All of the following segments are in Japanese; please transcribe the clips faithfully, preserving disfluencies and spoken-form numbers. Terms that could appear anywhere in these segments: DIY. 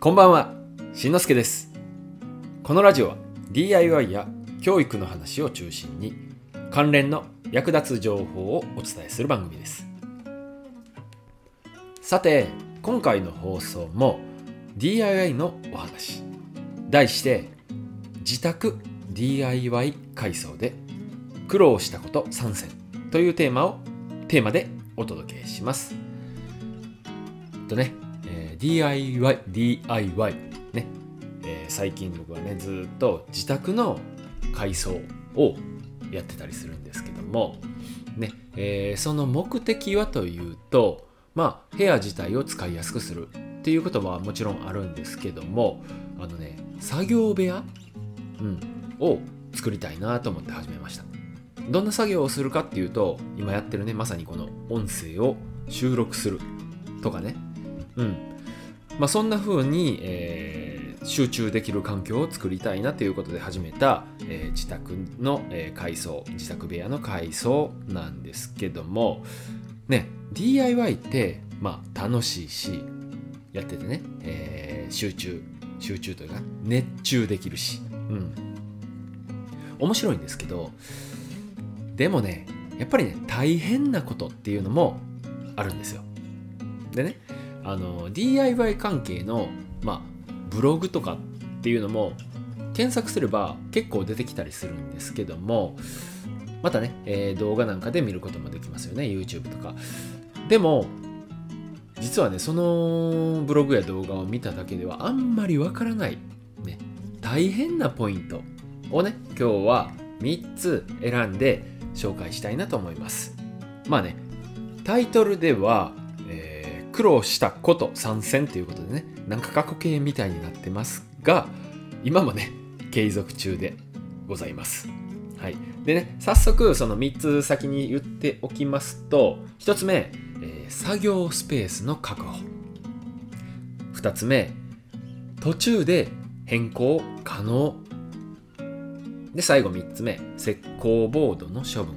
こんばんは、しんのすけです。このラジオは ディーアイワイ や教育の話を中心に関連の役立つ情報をお伝えする番組です。さて、今回の放送も ディーアイワイ のお話、題して自宅 ディーアイワイ 改装で苦労したことさんせんというテーマをテーマでお届けします。とね、えー、ディーアイワイ、ディーアイワイ ね、えー、最近僕はねずっと自宅の改装をやってたりするんですけどもね、えー、その目的はというと、まあ部屋自体を使いやすくするっていうことはもちろんあるんですけども、あのね作業部屋、うん、を作りたいなと思って始めました。どんな作業をするかっていうと、今やってるね、まさにこの音声を収録するとかね、うん、まあそんな風に、えー、集中できる環境を作りたいなということで始めた、えー、自宅の、えー、改装、自宅部屋の改装なんですけどもね、 ディーアイワイ ってまあ楽しいし、やっててね、えー、集中集中というか熱中できるし、うん、面白いんですけど、でもねやっぱりね大変なことっていうのもあるんですよ。でね、あの ディーアイワイ 関係の、まあ、ブログとかっていうのも検索すれば結構出てきたりするんですけども、またね、えー、動画なんかで見ることもできますよね、 YouTube とかでも。実はねそのブログや動画を見ただけではあんまりわからない、ね、大変なポイントをね今日はみっつ選んで紹介したいなと思います。まあね、タイトルでは、えー、苦労したこと参戦ということでね、なんか過去形みたいになってますが、今もね継続中でございます。はい、でね早速そのみっつ先に言っておきますと、ひとつめ、えー、作業スペースの確保。ふたつめ、途中で変更可能。で、最後みっつめ、石膏ボードの処分。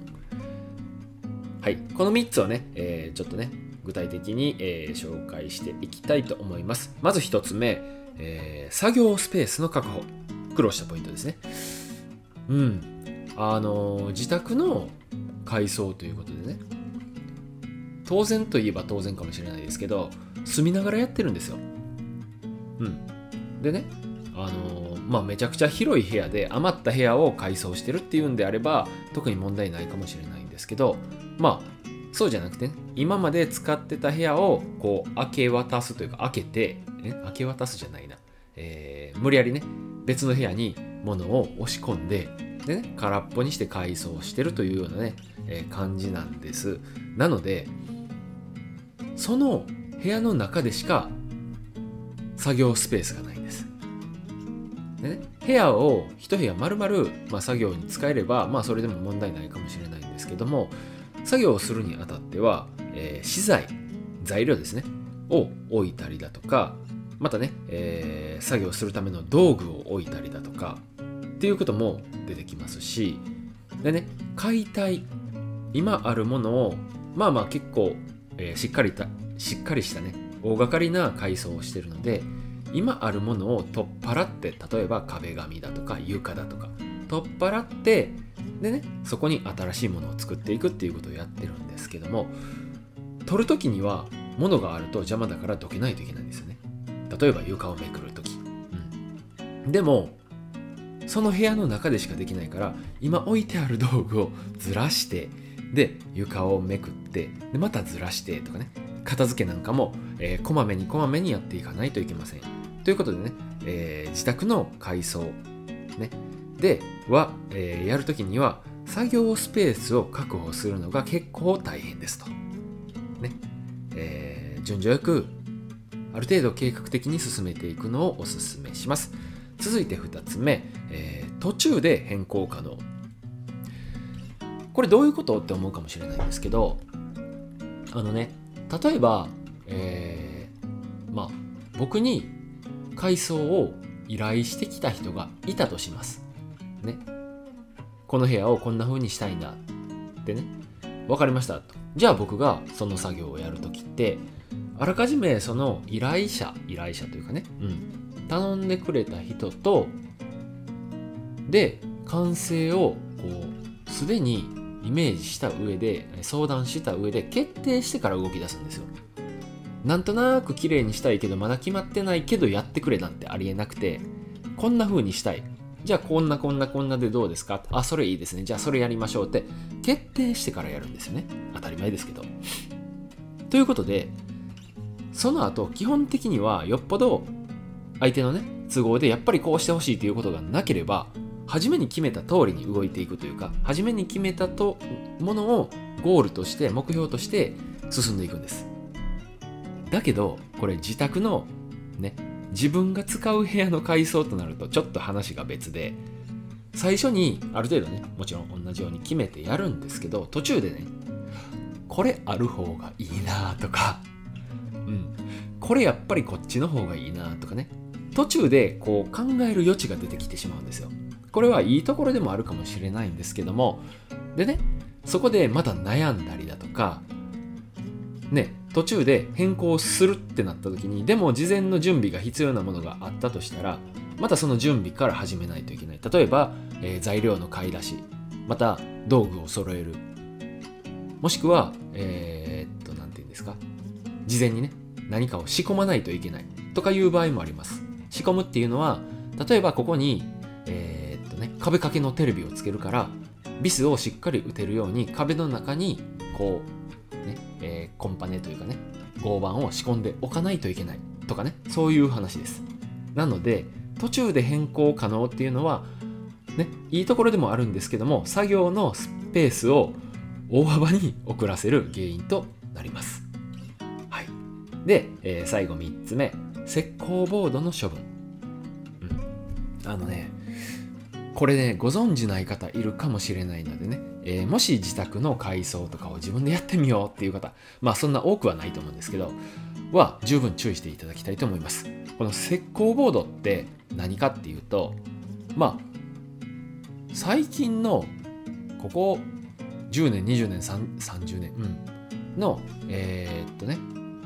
はい、このみっつをね、えー、ちょっとね、具体的に、えー、紹介していきたいと思います。まずひとつめ、えー、作業スペースの確保。苦労したポイントですね。うん、あのー、自宅の改装ということでね、当然といえば当然かもしれないですけど、住みながらやってるんですよ。うん、でね、あのーまあ、めちゃくちゃ広い部屋で余った部屋を改装してるっていうんであれば特に問題ないかもしれないんですけど、まあそうじゃなくて、ね、今まで使ってた部屋をこう明け渡すというか、開けて、え明け渡すじゃないな、えー、無理やりね別の部屋に物を押し込んで、でね、空っぽにして改装してるというようなね、えー、感じなんです。なのでその部屋の中でしか作業スペースがないんです。でね、部屋を一部屋丸々、まあ、作業に使えれば、まあ、それでも問題ないかもしれないんですけども、作業をするにあたっては、えー、資材、材料ですね、を置いたりだとか、またね、えー、作業するための道具を置いたりだとかっていうことも出てきますし、でね、解体、今あるものをまあまあ結構しっかりた、しっかりしたね大掛かりな改装をしてるので、今あるものを取っ払って、例えば壁紙だとか床だとか取っ払って、でねそこに新しいものを作っていくっていうことをやってるんですけども、取る時には物があると邪魔だからどけないといけないんですよね。例えば床をめくる時、うん、でもその部屋の中でしかできないから、今置いてある道具をずらして、で床をめくって、でまたずらしてとかね、片付けなんかも、えー、こまめにこまめにやっていかないといけませんということでね、えー、自宅の改装、ね、では、えー、やるときには作業スペースを確保するのが結構大変ですと、ね、えー、順序よくある程度計画的に進めていくのをおすすめします。続いてふたつめ、えー、途中で変更可能。これどういうことって思うかもしれないんですけど、あのね、例えば、えー、まあ僕に改装を依頼してきた人がいたとします。ね、この部屋をこんな風にしたいんだってね、わかりましたと。じゃあ僕がその作業をやるときって、あらかじめその依頼者依頼者というかね、うん、頼んでくれた人とで完成をこうすでにイメージした上で相談した上で決定してから動き出すんですよ。なんとなく綺麗にしたいけどまだ決まってないけどやってくれなんてありえなくて、こんな風にしたい、じゃあこんなこんなこんなでどうですか、あ、それいいですね、じゃあそれやりましょうって決定してからやるんですよね。当たり前ですけど。ということでその後基本的にはよっぽど相手のね都合でやっぱりこうしてほしいということがなければ、初めに決めた通りに動いていくというか、初めに決めたとものをゴールとして目標として進んでいくんです。だけどこれ自宅のね自分が使う部屋の改装となるとちょっと話が別で、最初にある程度ねもちろん同じように決めてやるんですけど、途中でねこれある方がいいなとか、うん、これやっぱりこっちの方がいいなとかね、途中でこう考える余地が出てきてしまうんですよ。これはいいところでもあるかもしれないんですけども、でねそこでまた悩んだりだとかね、途中で変更するってなった時に、でも事前の準備が必要なものがあったとしたら、またその準備から始めないといけない。例えば、えー、材料の買い出し、また道具を揃える、もしくはえー、っとなんて言うんですか、事前にね何かを仕込まないといけないとかいう場合もあります。仕込むっていうのは、例えばここにえー、っとね壁掛けのテレビをつけるからビスをしっかり打てるように壁の中にこうねえー、コンパネというかね合板を仕込んでおかないといけないとかね、そういう話です。なので途中で変更可能っていうのは、ね、いいところでもあるんですけども、作業のスペースを大幅に遅らせる原因となります。はい、で、えー、最後みっつめ、石膏ボードの処分、うん、あのねこれねご存じない方いるかもしれないのでね、えー、もし自宅の改装とかを自分でやってみようっていう方、まあそんな多くはないと思うんですけど、は十分注意していただきたいと思います。この石膏ボードって何かっていうと、まあ最近のここじゅうねんにじゅうねんさんじゅうねん、うん、のえー、っとね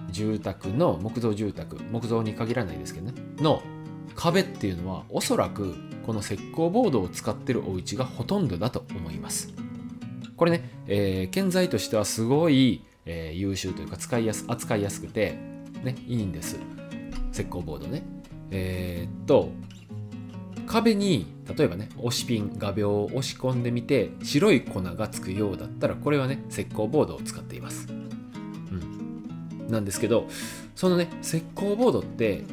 住宅の木造住宅木造に限らないですけどねの壁っていうのは、おそらくこの石膏ボードを使ってるお家がほとんどだと思います。これね、えー、建材としてはすごい、えー、優秀というか使いやす扱いやすくて、ね、いいんです、石膏ボードね。えー、っと壁に例えばね押しピン画鋲を押し込んでみて白い粉がつくようだったら、これはね石膏ボードを使っています、うん、なんですけど、そのね石膏ボードって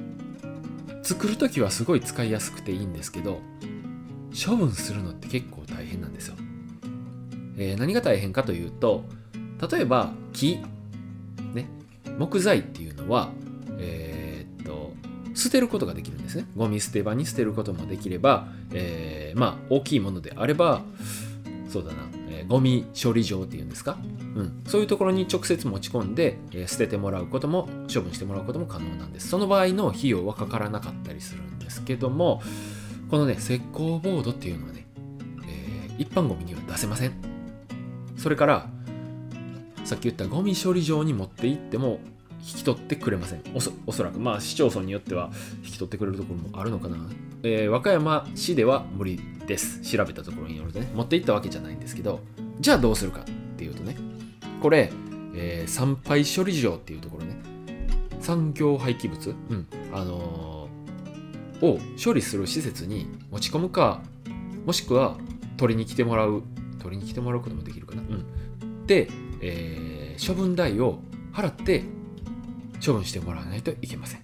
作るときはすごい使いやすくていいんですけど、処分するのって結構大変なんですよ。えー、何が大変かというと、例えば木、ね、木材っていうのは、えー、っと捨てることができるんですね。ゴミ捨て場に捨てることもできれば、えー、まあ大きいものであればそうだな、えー、ゴミ処理場っていうんですか、うん、そういうところに直接持ち込んで、えー、捨ててもらうことも処分してもらうことも可能なんです。その場合の費用はかからなかったりするんですけども、このね石膏ボードっていうのはね、えー、一般ゴミには出せません。それからさっき言ったゴミ処理場に持って行っても引き取ってくれません。お そ, おそらくまあ市町村によっては引き取ってくれるところもあるのかな、えー、和歌山市では無理です。調べたところによるとね、持って行ったわけじゃないんですけど、じゃあどうするかっていうとね、これ、えー、産廃処理場っていうところね、産業廃棄物、うん、あのー、を処理する施設に持ち込むか、もしくは取りに来てもらう取りに来てもらうこともできるかな、うん、で、えー、処分代を払って処分してもらわないといけません、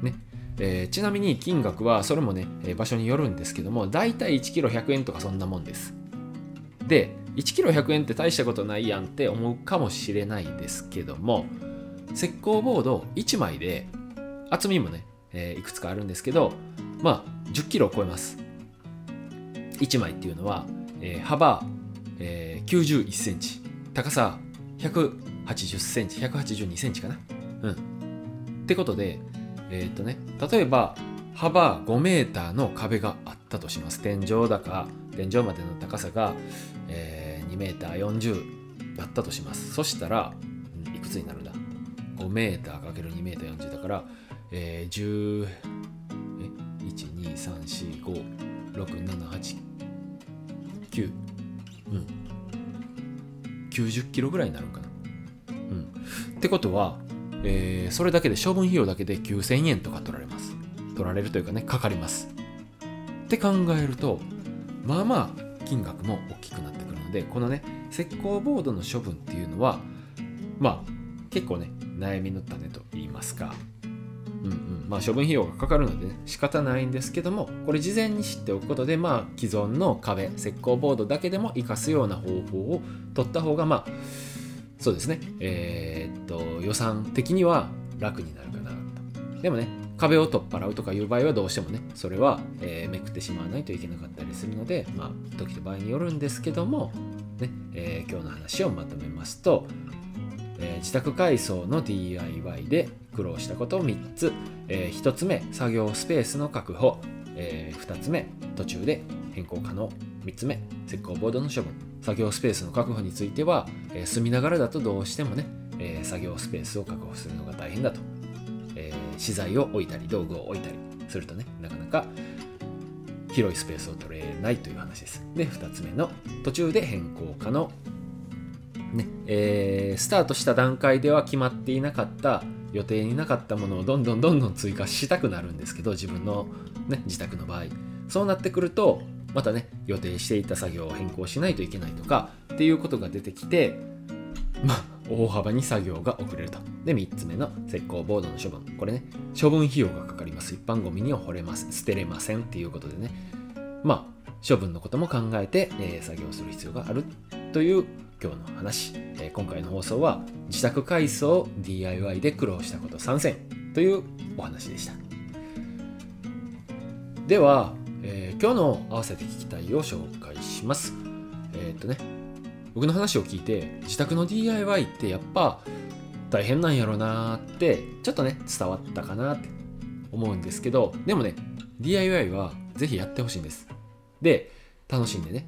ねえー、ちなみに金額はそれもね、えー、場所によるんですけども、だいたいいちキロひゃくえんとかそんなもんです。でいちキロひゃくえんって大したことないやんって思うかもしれないですけども、石膏ボードいちまいで厚みもね、えー、いくつかあるんですけど、まあじゅっキロを超えます。いちまいっていうのは、えー、幅えー、きゅうじゅういっセンチ、高さひゃくはちじゅっセンチ、ひゃくはちじゅうにセンチかな、うん、ってことで、えーっとね、例えば幅ごメーターの壁があったとします。天井高、天井までの高さが、えー、にメーターよんじゅうだったとします。そしたらいくつになるんだごメーターかけるにメーターよんじゅうだから、えー、じゅう、いち、に、さん、よん、ご、ろく、なな、はち、きゅう、うん、きゅうじゅっキロぐらいになるかな、うん、ってことは、えー、それだけで処分費用だけできゅうせんえんとか取られます取られるというかねかかりますって考えるとまあまあ金額も大きくなってくるので、このね石膏ボードの処分っていうのはまあ結構ね悩みの種と言いますか、うんうん、まあ処分費用がかかるので、ね、仕方ないんですけども、これ事前に知っておくことでまあ既存の壁石膏ボードだけでも生かすような方法を取った方がまあそうですね、えー、っと予算的には楽になるかなと。でもね壁を取っ払うとかいう場合はどうしてもねそれは、えー、めくってしまわないといけなかったりするので、まあ時と場合によるんですけども、ねえー、今日の話をまとめますと、えー、自宅改装の ディーアイワイ で苦労したことをみっつ、えー、ひとつめ作業スペースの確保、えー、ふたつめ途中で変更可能、みっつめ石膏ボードの処分。作業スペースの確保については、えー、住みながらだとどうしてもね、えー、作業スペースを確保するのが大変だと、えー、資材を置いたり道具を置いたりするとねなかなか広いスペースを取れないという話です。でふたつめの途中で変更可能ね、えー、スタートした段階では決まっていなかった予定になかったものをどんどんどんどん追加したくなるんですけど、自分の、ね、自宅の場合そうなってくるとまたね予定していた作業を変更しないといけないとかっていうことが出てきて、まあ大幅に作業が遅れると。でみっつめの石膏ボードの処分、これね処分費用がかかります。一般ゴミには掘れます捨てれませんっていうことでね、まあ処分のことも考えて、えー、作業する必要があるという今日の話、えー、今回の放送は自宅改装 ディーアイワイ で苦労したことさんせんというお話でした。では、えー、今日の合わせて聞きたいを紹介します。えー、っとね僕の話を聞いて自宅の ディーアイワイ ってやっぱ大変なんやろなってちょっとね伝わったかなって思うんですけど、でもね ディーアイワイ はぜひやってほしいんです。で楽しんでね、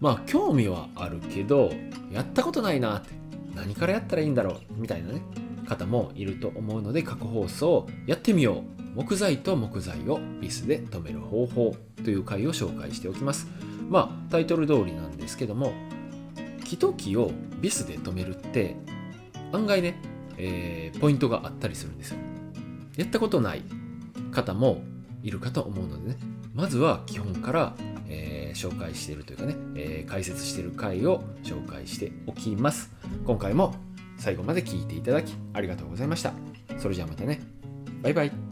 まあ興味はあるけどやったことないなって何からやったらいいんだろうみたいなね方もいると思うので、過去放送やってみよう木材と木材をビスで留める方法という回を紹介しておきます。まあタイトル通りなんですけども、木と木をビスで留めるって案外ね、えー、ポイントがあったりするんですよ。やったことない方もいるかと思うのでね、まずは基本から、えー、紹介しているというかね、えー、解説している回を紹介しておきます。今回も最後まで聞いていただきありがとうございました。それじゃあまたね、バイバイ。